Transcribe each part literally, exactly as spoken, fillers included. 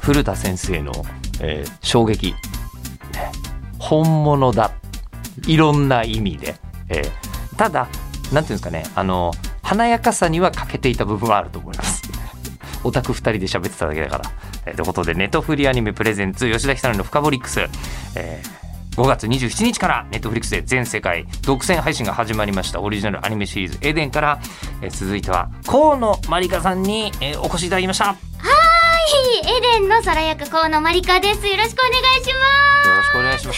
古田先生の、えー、衝撃、本物だ、いろんな意味で、えー、ただなんていうんですかね、あの華やかさには欠けていた部分はあると思います。オタクふたりで喋ってただけだから、えー、ということでネットフリアニメプレゼンツ吉田久典のFUKABOLIX、えー、ごがつにじゅうしちにちからネットフリックスで全世界独占配信が始まりました。オリジナルアニメシリーズエデンから、えー、続いては河野まりかさんに、えー、お越しいただきました。エデンのサラ役河野まりかです。よろしくお願いします。よろしくお願いしま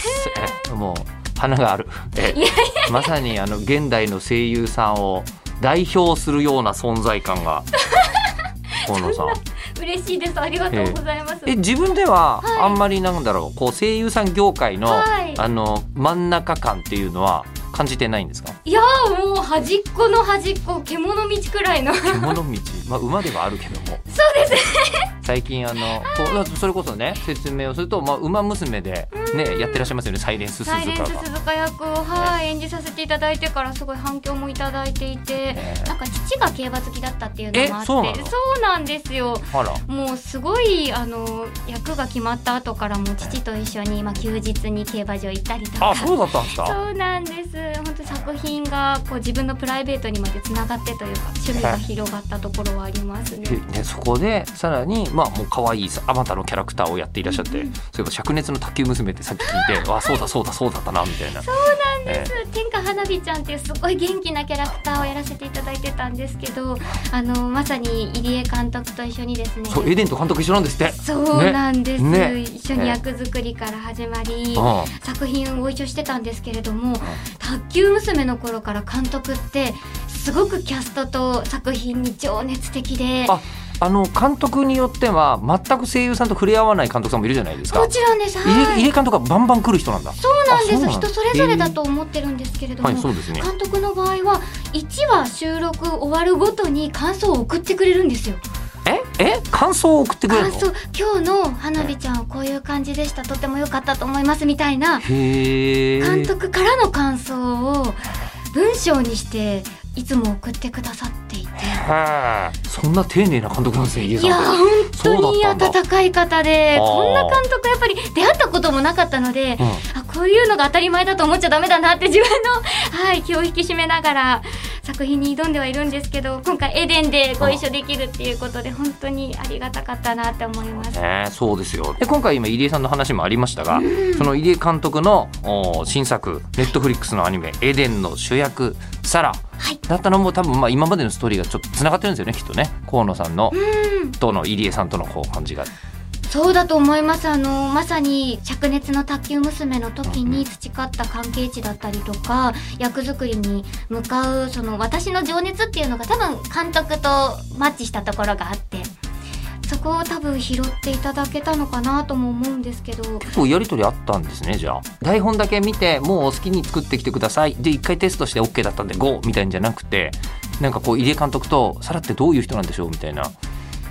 す。もう花がある。えまさにあの現代の声優さんを代表するような存在感が河野さん嬉しいです。ありがとうございます。ええ自分ではあんまりなんだろう、はい、こう声優さん業界の、はい、あの真ん中感っていうのは感じてないんですか？いやもう端っこの端っこ、獣道くらいの獣道、まあ、馬ではあるけども。そうですね。最近あのこうそれこそね説明をすると、まあ、馬娘で、ね、やってらっしゃいますよね。サイレンス鈴鹿がサイレンス鈴鹿役を、はいね、演じさせていただいてからすごい反響もいただいていて、ね、なんか父が競馬好きだったっていうのもあって。そうなの？そうなんですよ。もうすごいあの役が決まった後からも父と一緒に、まあ、休日に競馬場行ったりとか。あ、そうだったんですか？そうなんです。本当作品がこう自分のプライベートにまでつながってというか趣味が広がったところはありますね。でそこでさらに、まあ、もう可愛いあまたのキャラクターをやっていらっしゃって、うんうん、そういえば灼熱の卓球娘ってさっき聞いてあそうだそうだそうだったなみたいな。そうなんです、えー、天下花火ちゃんっていうすごい元気なキャラクターをやらせていただいてたんですけど、あのまさに入江監督と一緒にですね。そうエデンと監督一緒なんですって。そうなんです、ねね、一緒に役作りから始まり、ね、作品を一緒してたんですけれども、うん、卓球娘の頃から監督ってすごくキャストと作品に情熱的で、ああの監督によっては全く声優さんと触れ合わない監督さんもいるじゃないですか。もちろんです、はい、入江監督がバンバン来る人なんだ。そうなんです。人それぞれだと思ってるんですけれども、えーはいそうですね、監督の場合はいちわ収録終わるごとに感想を送ってくれるんですよ。ええ感想を送ってくれるの？感想、今日の花火ちゃんはこういう感じでした、とても良かったと思いますみたいな監督からの感想を文章にしていつも送ってくださっていて。そんな丁寧な監督なんですね。いや本当に温かい方で、こんな監督やっぱり出会ったこともなかったので、うん、あこういうのが当たり前だと思っちゃダメだなって自分の、はい、気を引き締めながら作品に挑んではいるんですけど、今回エデンでご一緒できるっていうことで本当にありがたかったなって思います、ね、そうですよ。で今回今入江さんの話もありましたが、うん、その入江監督の新作ネットフリックスのアニメエデンの主役サラ、はい、だったのも多分まあ今までのストーリーがちょっとつながってるんですよねきっとね。河野さんの、うん、との入江さんとのこう感じが。そうだと思います。あのまさに灼熱の卓球娘の時に培った関係値だったりとか、うん、役作りに向かうその私の情熱っていうのが多分監督とマッチしたところがあって、そこを多分拾っていただけたのかなとも思うんですけど。結構やり取りあったんですね。じゃあ台本だけ見てもうお好きに作ってきてくださいで一回テストして OK だったんで ゴー みたいんじゃなくて、なんかこう入江監督とサラってどういう人なんでしょうみたいな。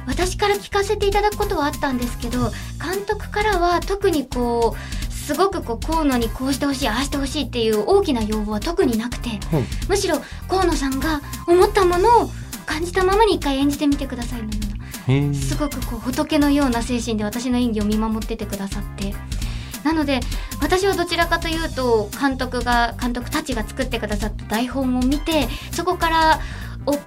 私から聞かせていただくことはあったんですけど、監督からは特にこうすごくこう河野にこうしてほしいああしてほしいっていう大きな要望は特になくて、うん、むしろ河野さんが思ったものを感じたままに一回演じてみてくださいのような、すごくこう仏のような精神で私の演技を見守っててくださって、なので私はどちらかというと監督が監督たちが作ってくださった台本を見て、そこから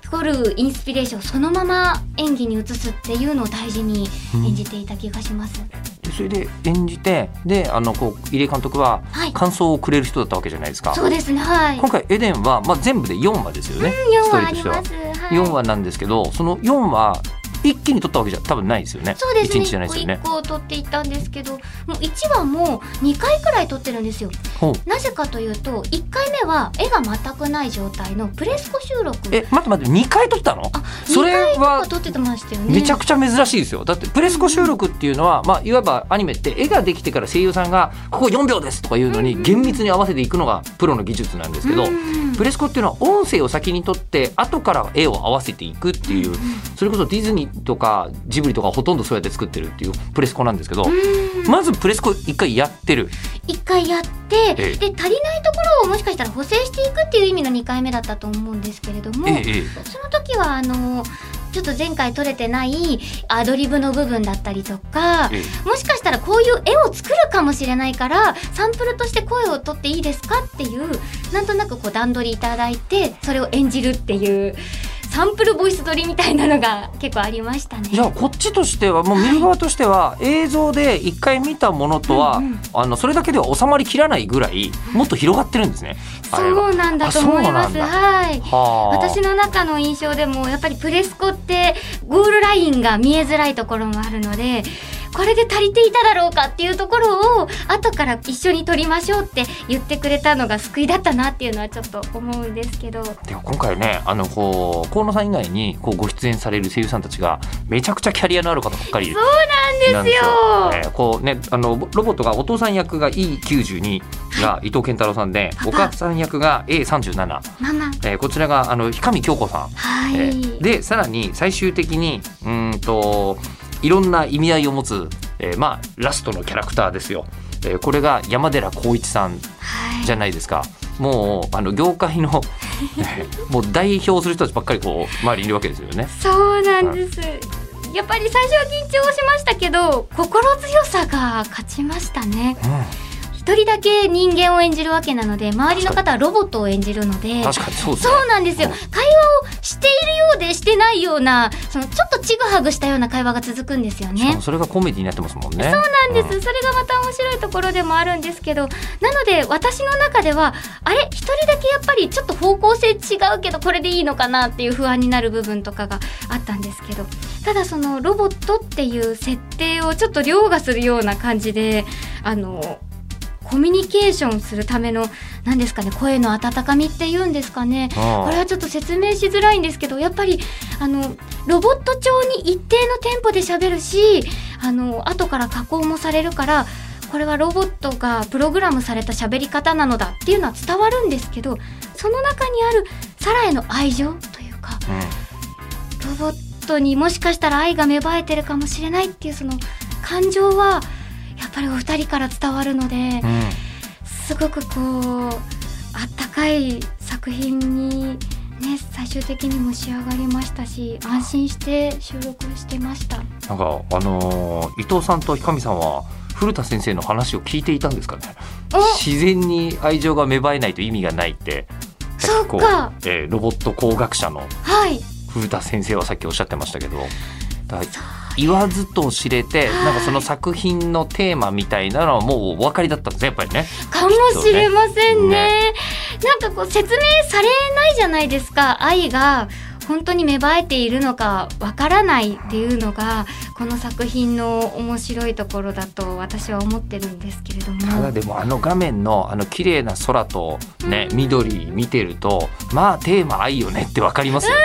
起こるインスピレーションそのまま演技に移すっていうのを大事に演じていた気がします、うん、それで演じてであのこう入江監督は感想をくれる人だったわけじゃないですか、はい、そうですね、はい、今回エデンは、まあ、全部でよんわですよね、うん、よんわあります、はい、よんわなんですけど、そのよんわ一気に撮ったわけじゃ多分ないですよね。そうですね、いちにちじゃないですよね。いっこ撮っていったんですけど、もういちわもにかいくらい撮ってるんですよ。なぜかというと、いっかいめは絵が全くない状態のプレスコ収録。え、待って待って、にかい撮ったの？あ、それはにかいとか撮ってましたよね。めちゃくちゃ珍しいですよ。だってプレスコ収録っていうのは、まあ、いわばアニメって絵ができてから声優さんがここよんびょうですとかいうのに厳密に合わせていくのがプロの技術なんですけど、プレスコっていうのは音声を先に撮って後から絵を合わせていくっていう、それこそディズニーとかジブリとかほとんどそうやって作ってるっていうプレスコなんですけど、まずプレスコ一回やってる、一回やって、ええ、で足りないところをもしかしたら補正していくっていう意味のにかいめだったと思うんですけれども、ええ、その時はあのちょっと前回撮れてないアドリブの部分だったりとか、ええ、もしかしたらこういう絵を作るかもしれないからサンプルとして声を取っていいですかっていう、なんとなくこう段取りいただいて、それを演じるっていうサンプルボイス撮りみたいなのが結構ありましたね。いや、こっちとしてはもう見る側としては、はい、映像で一回見たものとは、うんうん、あのそれだけでは収まりきらないぐらいもっと広がってるんですね。そうなんだと思います。はい、は私の中の印象でもやっぱりプレスコってゴールラインが見えづらいところもあるので、これで足りていただろうかっていうところを後から一緒に撮りましょうって言ってくれたのが救いだったなっていうのはちょっと思うんですけど、でも今回ね、あのこう河野さん以外にこうご出演される声優さんたちがめちゃくちゃキャリアのある方ばっかり。そうなんですよ、えー、こうね、あのロボットがお父さん役が イーきゅうじゅうに が伊藤健太郎さんで、はい、お母さん役が エーさんじゅうなな ママ、えー、こちらがあの氷上京子さん、はい、えー、でさらに最終的にうんといろんな意味合いを持つ、えー、まあラストのキャラクターですよ、えー、これが山寺宏一さんじゃないですか、はい、もうあの業界のもう代表する人たちばっかりこう周りにいるわけですよね。そうなんです、うん、やっぱり最初は緊張しましたけど心強さが勝ちましたね、うん、一人だけ人間を演じるわけなので、周りの方はロボットを演じるので、確かにそうですね。そうなんですよ、うん、会話をしているようでしてないような、そのちょっとちぐはぐしたような会話が続くんですよね。しかもそれがコメディになってますもんね。そうなんです、うん、それがまた面白いところでもあるんですけど、なので私の中ではあれ一人だけやっぱりちょっと方向性違うけどこれでいいのかなっていう不安になる部分とかがあったんですけど、ただそのロボットっていう設定をちょっと凌駕するような感じで、あのコミュニケーションするための何ですかね、声の温かみっていうんですかね、これはちょっと説明しづらいんですけど、やっぱりあのロボット調に一定のテンポで喋るし、あの後から加工もされるから、これはロボットがプログラムされた喋り方なのだっていうのは伝わるんですけど、その中にあるサラへの愛情というか、ロボットにもしかしたら愛が芽生えてるかもしれないっていうその感情はやっぱりお二人から伝わるので、うん、すごくこうあったかい作品に、ね、最終的にも仕上がりましたし、安心して収録してました。なんか、あのー、伊藤さんと氷上さんは古田先生の話を聞いていたんですかね。自然に愛情が芽生えないと意味がないって、そうか、えー、ロボット工学者の古田先生はさっきおっしゃってましたけど、はい、言わずと知れて、なんかその作品のテーマみたいなのはもうお分かりだったんですね、やっぱりね。かもしれません ね, ね, ね。なんかこう説明されないじゃないですか。愛が本当に芽生えているのかわからないっていうのがこの作品の面白いところだと私は思ってるんですけれども、ただでもあの画面のあの綺麗な空とね、うん、緑見てるとまあテーマ愛よねってわかりますよね、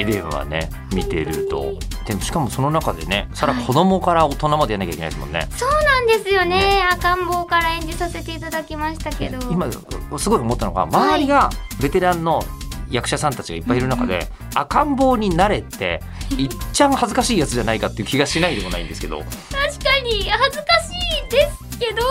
エレンはね、見てると。でもしかもその中でね、さら子供から大人までやんなきゃいけないですもんね、はい、そうなんですよ ね, ね赤ん坊から演じさせていただきましたけど、今すごい思ったのが、周りがベテランの役者さんたちがいっぱいいる中で、はい、赤ん坊になれっていっちゃん恥ずかしいやつじゃないかっていう気がしないでもないんですけど確かに恥ずかしいですけど、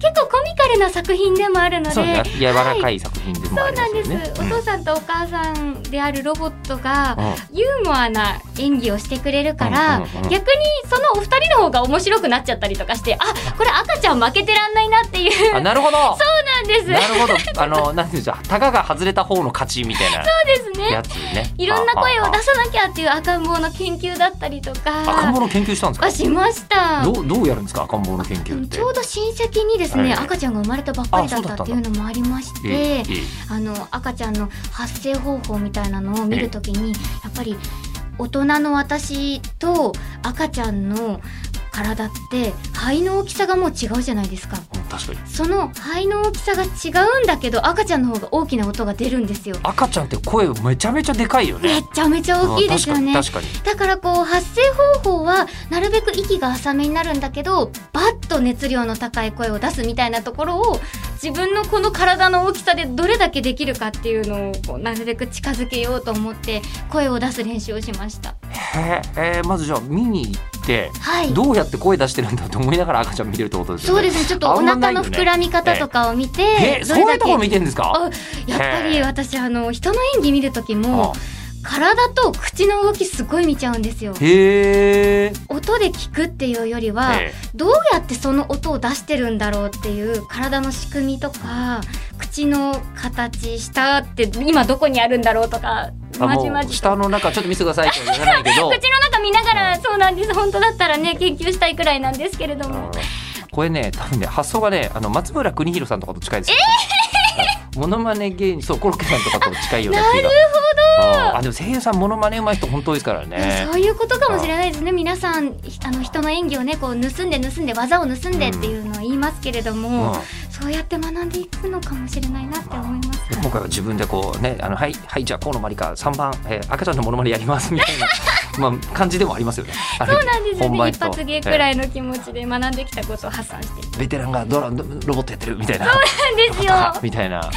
結構コミカルな作品でもあるので、そう、や、柔らかい作品でもありますよね、はい、そうなんです、うん、お父さんとお母さんであるロボットがユーモアな演技をしてくれるから、うんうんうん、逆にそのお二人の方が面白くなっちゃったりとかして、あ、これ赤ちゃん負けてらんないなっていう、あ、なるほどそうなんです、なるほど、あの、なんていうんですか、タガが外れた方の勝ちみたいな、そうですね、やつね、いろんな声を出さなきゃっていう赤ん坊の研究だったりとか。赤ん坊の研究したんですか？しました。 ど, どうやるんですか、赤ん坊の研究って。親戚にですね、えー、赤ちゃんが生まれたばっかりだったっていうのもありまして、えーえー、あの赤ちゃんの発生方法みたいなのを見るときに、えー、やっぱり大人の私と赤ちゃんの体って肺の大きさがもう違うじゃないですか。確かに。その肺の大きさが違うんだけど赤ちゃんの方が大きな音が出るんですよ。赤ちゃんって声めちゃめちゃでかいよね。めちゃめちゃ大きいですよね。確かに確かに。だからこう発声方法はなるべく息が浅めになるんだけどバッと熱量の高い声を出すみたいなところを自分のこの体の大きさでどれだけできるかっていうのをこうなるべく近づけようと思って声を出す練習をしました。へえー、まずじゃあ見に行って、はい、どうやって声出してるんだと思いながら赤ちゃん見てるってことですよね。そうですね。ちょっとお腹の膨らみ方とかを見て、えー、そういうところ見てるんですか。やっぱり私あの人の演技見るときもああ体と口の動きすごい見ちゃうんですよ。へー。音で聞くっていうよりはどうやってその音を出してるんだろうっていう体の仕組みとか口の形下って今どこにあるんだろうとかまじまじと下の中ちょっと見せてくださいって言わないけど口の中見ながら。そうなんです。本当だったらね研究したいくらいなんですけれども、これね多分ね発想がねあの松村邦洋さんとかと近いですよ。えー、モノマネ芸人そうコロッケさんとかと近いような気が。なるほど。ああでも声優さんモノマネ上手い人本当多いですからね。そういうことかもしれないですね。皆さんあの人の演技をねこう盗んで盗んで技を盗んでっていうのは言いますけれども、うん、そうやって学んでいくのかもしれないなって思います、まあ、今回は自分でこうねあのはいはいじゃあ河野まりかさんばん、えー、赤ちゃんのモノマネやりますみたいなまあ感じでもありますよね。そうなんですよね。一発芸くらいの気持ちで学んできたことを発散して、えー、ベテランがドラロボットやってるみたいな。そうなんですよみたいな。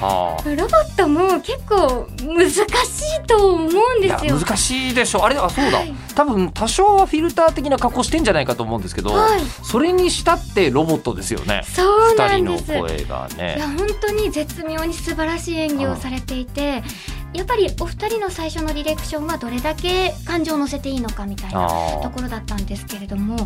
はあ、ロボットも結構難しいと思うんですよ。難しいでしょあれ。あそうだ、はい、多分多少はフィルター的な加工してんじゃないかと思うんですけど、はい、それにしたってロボットですよね。そうなんです。ふたりの声がねいや本当に絶妙に素晴らしい演技をされていて、うん、やっぱりお二人の最初のディレクションはどれだけ感情を乗せていいのかみたいなところだったんですけれども、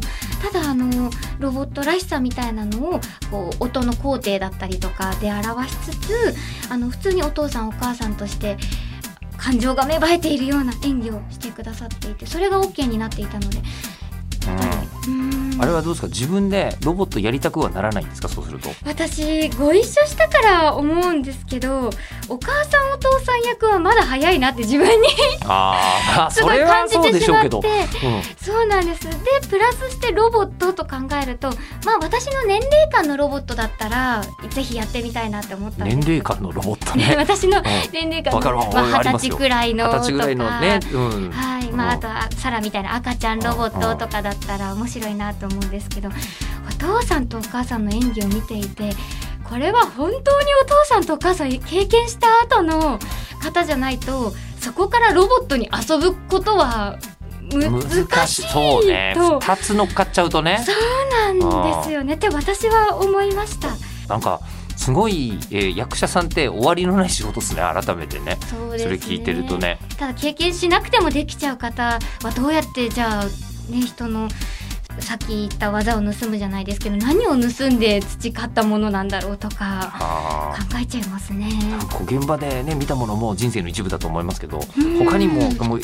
ただあのロボットらしさみたいなのをこう音の工程だったりとかで表しつつあの普通にお父さんお母さんとして感情が芽生えているような演技をしてくださっていてそれが OK になっていたので、うん、うんあれはどうですか。自分でロボットやりたくはならないんですか。そうすると私ご一緒したから思うんですけどお母さんお父さん役はまだ早いなって自分にあすごい感じてしまってそ う, うん、そうなんです。でプラスしてロボットと考えるとまあ私の年齢間のロボットだったらぜひやってみたいなって思ったんです。年齢間のロボット ね, ね私の年齢間の、うんまあ、はたちくらいのとかあとはサラみたいな赤ちゃんロボットとかだったら面白いなと思うんですけど、お父さんとお母さんの演技を見ていてこれは本当にお父さんとお母さん経験した後の方じゃないとそこからロボットに遊ぶことは難しいと。そうね、ふたつ乗っかっちゃうとね。そうなんですよねって私は思いました。なんかすごい、えー、役者さんって終わりのない仕事ですね。改めて ね, そうですね。それ聞いてるとねただ経験しなくてもできちゃう方はどうやってじゃあね人のさっき言った技を盗むじゃないですけど何を盗んで培ったものなんだろうとか考えちゃいますね。こう現場で、ね、見たものも人生の一部だと思いますけど他に も, もう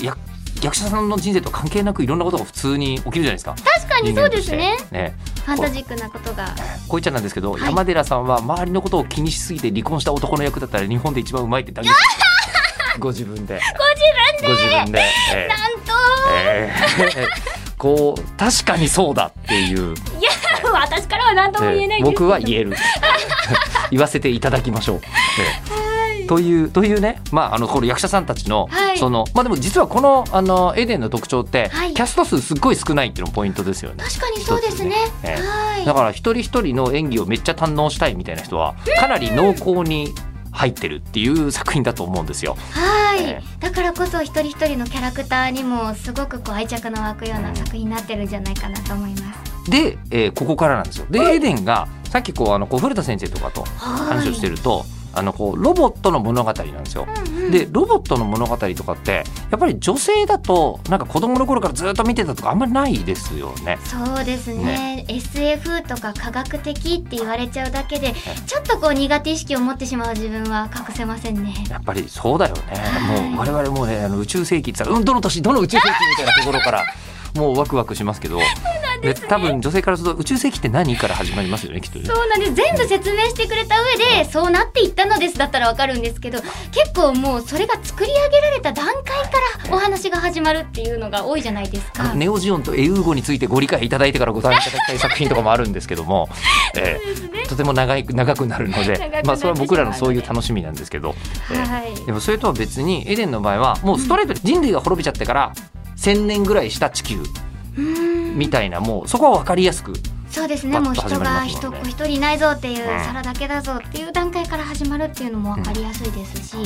役者さんの人生と関係なくいろんなことが普通に起きるじゃないですか。確かにそうです ね, ねファンタジックなことがこいちゃんなんですけど、はい、山寺さんは周りのことを気にしすぎて離婚した男の役だったら日本で一番うまいって言ったんですよご自分でご自分でなんと、えーえー、こう確かにそうだっていういや私からは何とも言えないですけど、えー、僕は言える言わせていただきましょう、えー、はいというというね、まあ、あのこの役者さんたちの、はい、そのまあでも実はこのあのエデンの特徴って、はい、キャスト数すっごい少ないっていうのポイントですよね。確かにそうですね。えー、はいだから一人一人の演技をめっちゃ堪能したいみたいな人はかなり濃厚に入ってるっていう作品だと思うんですよ。はい、えー、だからこそ一人一人のキャラクターにもすごくこう愛着の湧くような作品になってるんじゃないかなと思います。で、えー、ここからなんですよ。で、エデンがさっきこうあのこう古田先生とかと話をしてるとあのこうロボットの物語なんですよ、うんうん、でロボットの物語とかってやっぱり女性だとなんか子供の頃からずっと見てたとかあんまりないですよね。そうですね, ね エスエフ とか科学的って言われちゃうだけでちょっとこう苦手意識を持ってしまう自分は隠せませんね。やっぱりそうだよね、はい、もう我々もねあの宇宙世紀って言ったらうんどの年どの宇宙世紀みたいなところからもうワクワクしますけどで多分女性からすると宇宙世紀って何から始まりますよね、きっとね。そうなんです。全部説明してくれた上でそうなっていったのですだったらわかるんですけど、結構もうそれが作り上げられた段階からお話が始まるっていうのが多いじゃないですか。ネオジオンとエウーゴについてご理解いただいてからご参加いただきたい作品とかもあるんですけども、えーね、とても長い長くなるので、まあ、それは僕らのそういう楽しみなんですけど、はい。えー、でもそれとは別にエデンの場合はもうストレートに人類が滅びちゃってからせんねんぐらいした地球みたいな、もうそこは分かりやすく。そうですね、もう人が一人一人いないぞっていう、皿だけだぞっていう段階から始まるっていうのも分かりやすいですし、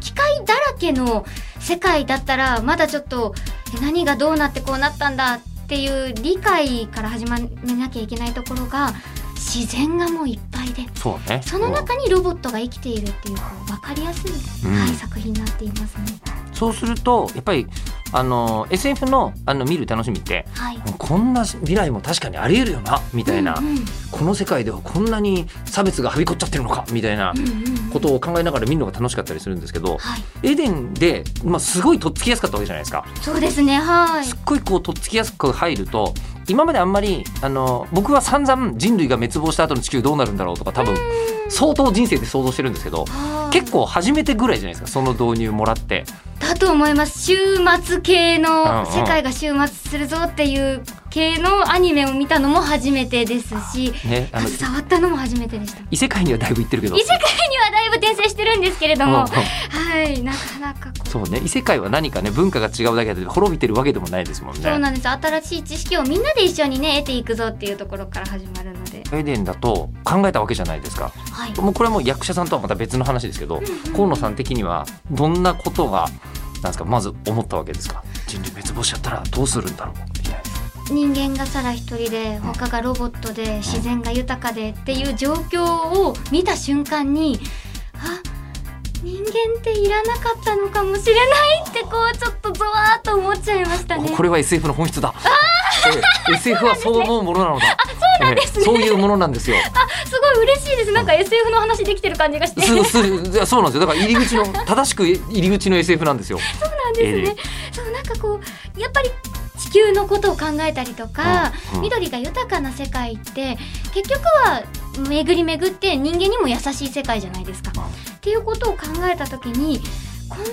機械だらけの世界だったらまだちょっと何がどうなってこうなったんだっていう理解から始めなきゃいけないところが、自然がもういっぱいで そ, う、ね、その中にロボットが生きているっていう、こう分かりやすい、うん、はい、作品になっていますね。そうするとやっぱりあの エスエフ の, あの見る楽しみって、はい、こんな未来も確かにありえるよなみたいな、うんうん、この世界ではこんなに差別がはびこっちゃってるのかみたいなことを考えながら見るのが楽しかったりするんですけど、はい、エデンで、まあ、すごいとっつきやすかったわけじゃないですか。そうですね、はい。すっごいこうとっつきやすく入ると、今まであんまりあの僕は散々人類が滅亡した後の地球どうなるんだろうとか多分相当人生で想像してるんですけど、結構初めてぐらいじゃないですか、その導入もらって。だと思います。週末系の、世界が週末するぞっていう系のアニメを見たのも初めてですし、ね、あの触ったのも初めてでした。異世界にはだいぶ行ってるけど、異世界にはだいぶ転生してるんですけれども、うんうん、はい、なかなかこう、そうね、異世界は何かね、文化が違うだけで滅びてるわけでもないですもんね。そうなんです。新しい知識をみんなで一緒にね得ていくぞっていうところから始まるので、エデンだと考えたわけじゃないですか、はい、もうこれはもう役者さんとはまた別の話ですけど、うんうん、河野さん的にはどんなことがなんですか、まず思ったわけですか。人類滅亡しちゃったらどうするんだろうみたいな。人間が皿一人で、他がロボットで、自然が豊かでっていう状況を見た瞬間に、あ、人間っていらなかったのかもしれないって、こうちょっとゾワーっと思っちゃいましたね。これは エスエフ の本質だ。エスエフ はそう思うものなのだ。あ、そうなんですね。そういうものなんですよ。あ、すごい嬉しいです。なんか エスエフ の話できてる感じがして。そうなんですよ。だから入り口の正しく入り口の エスエフ なんですよ。そうなんですね、えー、そう、なんかこうやっぱり地球のことを考えたりとか、うんうん、緑が豊かな世界って結局は巡り巡って人間にも優しい世界じゃないですか、うん、っていうことを考えた時に、こんなに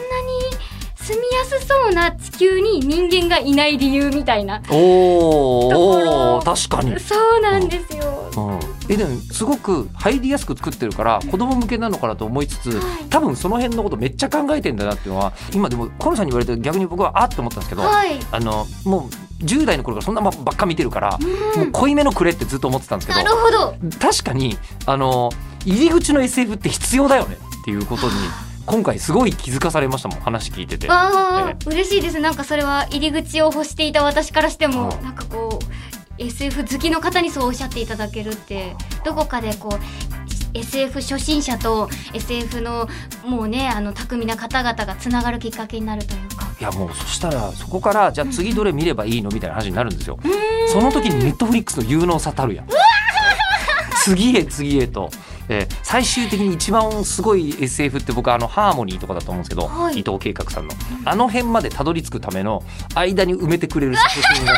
住みやすそうな地球に人間がいない理由みたいなところ。おー、確かにそうなんですよ、うんうん、えでもすごく入りやすく作ってるから子供向けなのかなと思いつつ、はい、多分その辺のことめっちゃ考えてんだなっていうのは、今でも河野さんに言われて逆に僕はあっと思ったんですけど、はい、あのもうじゅう代の頃からそんなばっか見てるから、うん、もう濃いめのくれってずっと思ってたんですけど、なるほど、確かにあの入り口の エスエフ って必要だよねっていうことに今回すごい気づかされましたもん、話聞いてて。あ、えー、嬉しいです。なんかそれは入り口を欲していた私からしても、うん、なんかこう エスエフ 好きの方にそうおっしゃっていただけるって、どこかでこう エスエフ 初心者と エスエフ のもうね、あの巧みな方々がつながるきっかけになるというか。いや、もうそしたらそこからじゃあ次どれ見ればいいのみたいな話になるんですよ。その時に Netflix の有能さたるや、次へ次へと、えー、最終的に一番すごい エスエフ って僕はあのハーモニーとかだと思うんですけど、はい、伊藤計画さんのあの辺までたどり着くための間に埋めてくれる作品が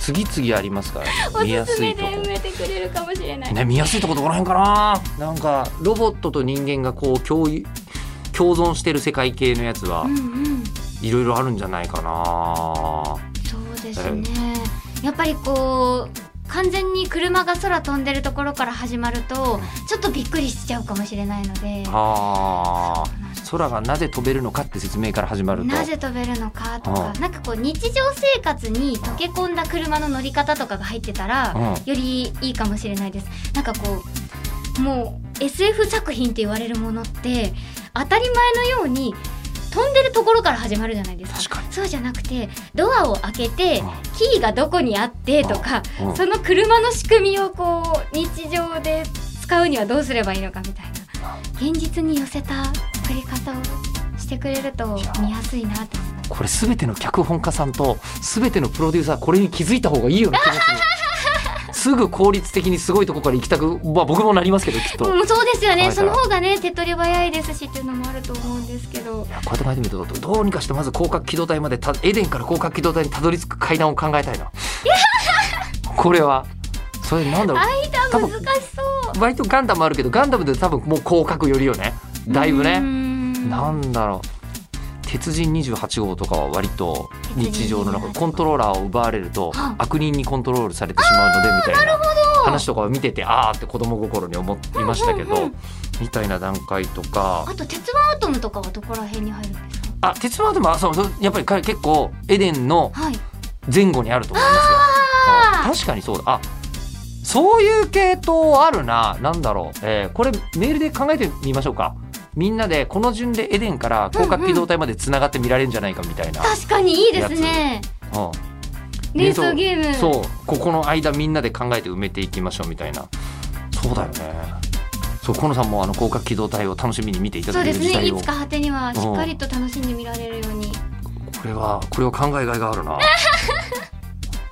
次々ありますから、ね、見やすいとこ、おすすめで埋めてくれるかもしれない、ね、見やすいとこどこら辺かな。なんかロボットと人間がこう 共, 共存してる世界系のやつはいろいろあるんじゃないかな、うんうん、そうですね、えー、やっぱりこう完全に車が空飛んでるところから始まるとちょっとびっくりしちゃうかもしれないので、あー、空がなぜ飛べるのかって説明から始まると、なぜ飛べるのかとか、うん、なんかこう日常生活に溶け込んだ車の乗り方とかが入ってたら、うん、よりいいかもしれないです。なんかこうもう エスエフ 作品って言われるものって当たり前のように飛んでるところから始まるじゃないです か, かそうじゃなくて、ドアを開けてキーがどこにあってとか、その車の仕組みをこう日常で使うにはどうすればいいのかみたいな、現実に寄せた作り方をしてくれると見やすいなと思います。これ全ての脚本家さんと全てのプロデューサー、これに気づいた方がいいよね。すぐ効率的にすごいとこから行きたく、まあ、僕もなりますけど、きっと、うん、そうですよね。その方がね手っ取り早いですしっていうのもあると思うんですけど、いや、こうやって考えてみるとどうにかしてまず広角機動隊までたエデンから広角機動隊にたどり着く階段を考えたいな。これはそれなんだろう、間難しそう。割とガンダムあるけど、ガンダムで多分もう広角寄りよね、だいぶね。んなんだろう、鉄人にじゅうはちごうとかは割と日常の中でコントローラーを奪われると悪人にコントロールされてしまうのでみたいな話とかを見てて、あーって子供心に思いましたけど、うんうんうん、みたいな段階とか。あと鉄腕アトムとかはどこら辺に入るんですか。あ、鉄腕アトムはそうそうやっぱり結構エデンの前後にあると思いますよ。確かにそうだ。あ、そういう系統あるな。なんだろう、えー、これメールで考えてみましょうか。みんなでこの順でエデンから広角機動隊までつながって見られるんじゃないかみたいな、うんうん、確かにいいですね、うん、連想ゲーム。そう、ここの間みんなで考えて埋めていきましょうみたいな。そうだよね。そう、河野さんもあの広角機動隊を楽しみに見ていただける時代を。そうですね、いつか果てにはしっかりと楽しんで見られるように、うん、これはこれは考えがいがあるな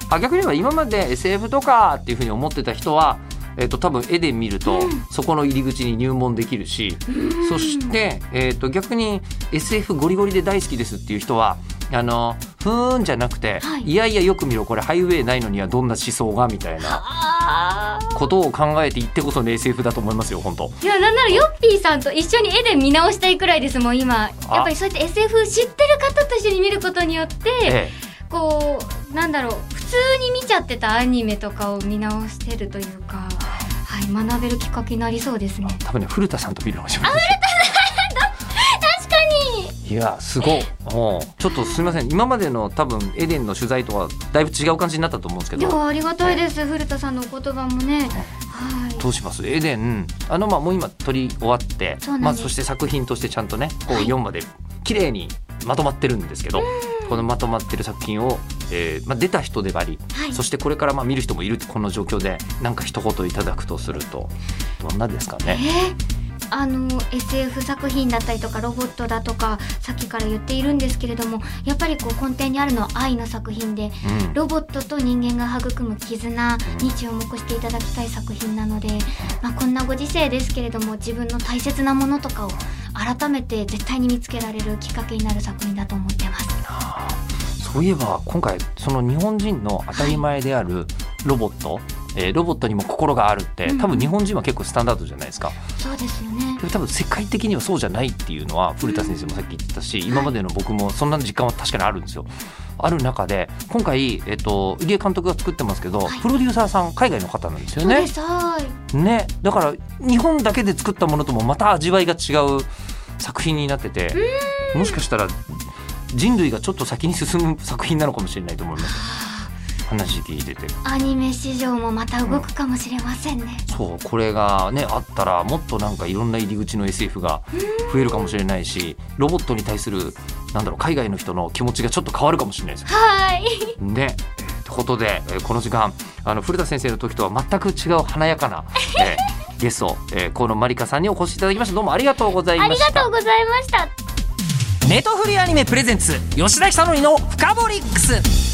あ、逆に言えば今まで エスエフ とかっていう風に思ってた人はえー、と多分絵で見ると、うん、そこの入り口に入門できるし、うん、そして、えー、と逆に エスエフ ゴリゴリで大好きですっていう人はあのふーんじゃなくて、はい、いやいやよく見ろこれハイウェイないのにはどんな思想がみたいなことを考えていってこその エスエフ だと思いますよ本当。いや、なんならヨッピーさんと一緒に絵で見直したいくらいですもん今。やっぱりそうやって エスエフ 知ってる方と一緒に見ることによって、ええ、こうなんだろう、普通に見ちゃってたアニメとかを見直してるというか、はい、学べるきっかけになりそうですね。多分ね、古田さんと見るのがします。あ、古田さん確かに。いや、すごい。もうちょっとすみません、今までの多分エデンの取材とはだいぶ違う感じになったと思うんですけど。いや、ありがたいです、はい、古田さんのお言葉もね、はい。どうしますエデン、あの、まあ、もう今撮り終わって、まあ、そして作品としてちゃんとねこうよんまで綺麗にまとまってるんですけど、はい、このまとまってる作品を、えーまあ、出た人であり、はい、そしてこれからまあ見る人もいるこの状況でなんか一言いただくとするとどんなですかね。えー、あの エスエフ 作品だったりとかロボットだとかさっきから言っているんですけれども、やっぱりこう根底にあるのは愛の作品で、うん、ロボットと人間が育む絆に注目していただきたい作品なので、まあ、こんなご時世ですけれども自分の大切なものとかを改めて絶対に見つけられるきっかけになる作品だと思ってます。はあ、そういえば今回その日本人の当たり前であるロボット、はい、えー、ロボットにも心があるって、うん、多分日本人は結構スタンダードじゃないですか。そうですよね。でも多分世界的にはそうじゃないっていうのは古田先生もさっき言ってたし、うん、今までの僕もそんな実感は確かにあるんですよ。ある中で今回、えー、と入江監督が作ってますけど、はい、プロデューサーさん海外の方なんですよね。そうです、はい、ね、だから日本だけで作ったものともまた味わいが違う作品になってて、もしかしたら人類がちょっと先に進む作品なのかもしれないと思います。話聞いててアニメ市場もまた動くかもしれませんね、うん、そう、これがねあったらもっとなんかいろんな入り口の エスエフ が増えるかもしれないし、ロボットに対するなんだろう海外の人の気持ちがちょっと変わるかもしれないです。はいね、ということでこの時間あの古田先生の時とは全く違う華やかなゲスト、えー、河野まりかさんにお越しいただきました。どうもありがとうございました。ありがとうございました。ネトフリアニメプレゼンツ吉田久典のフカボリックス。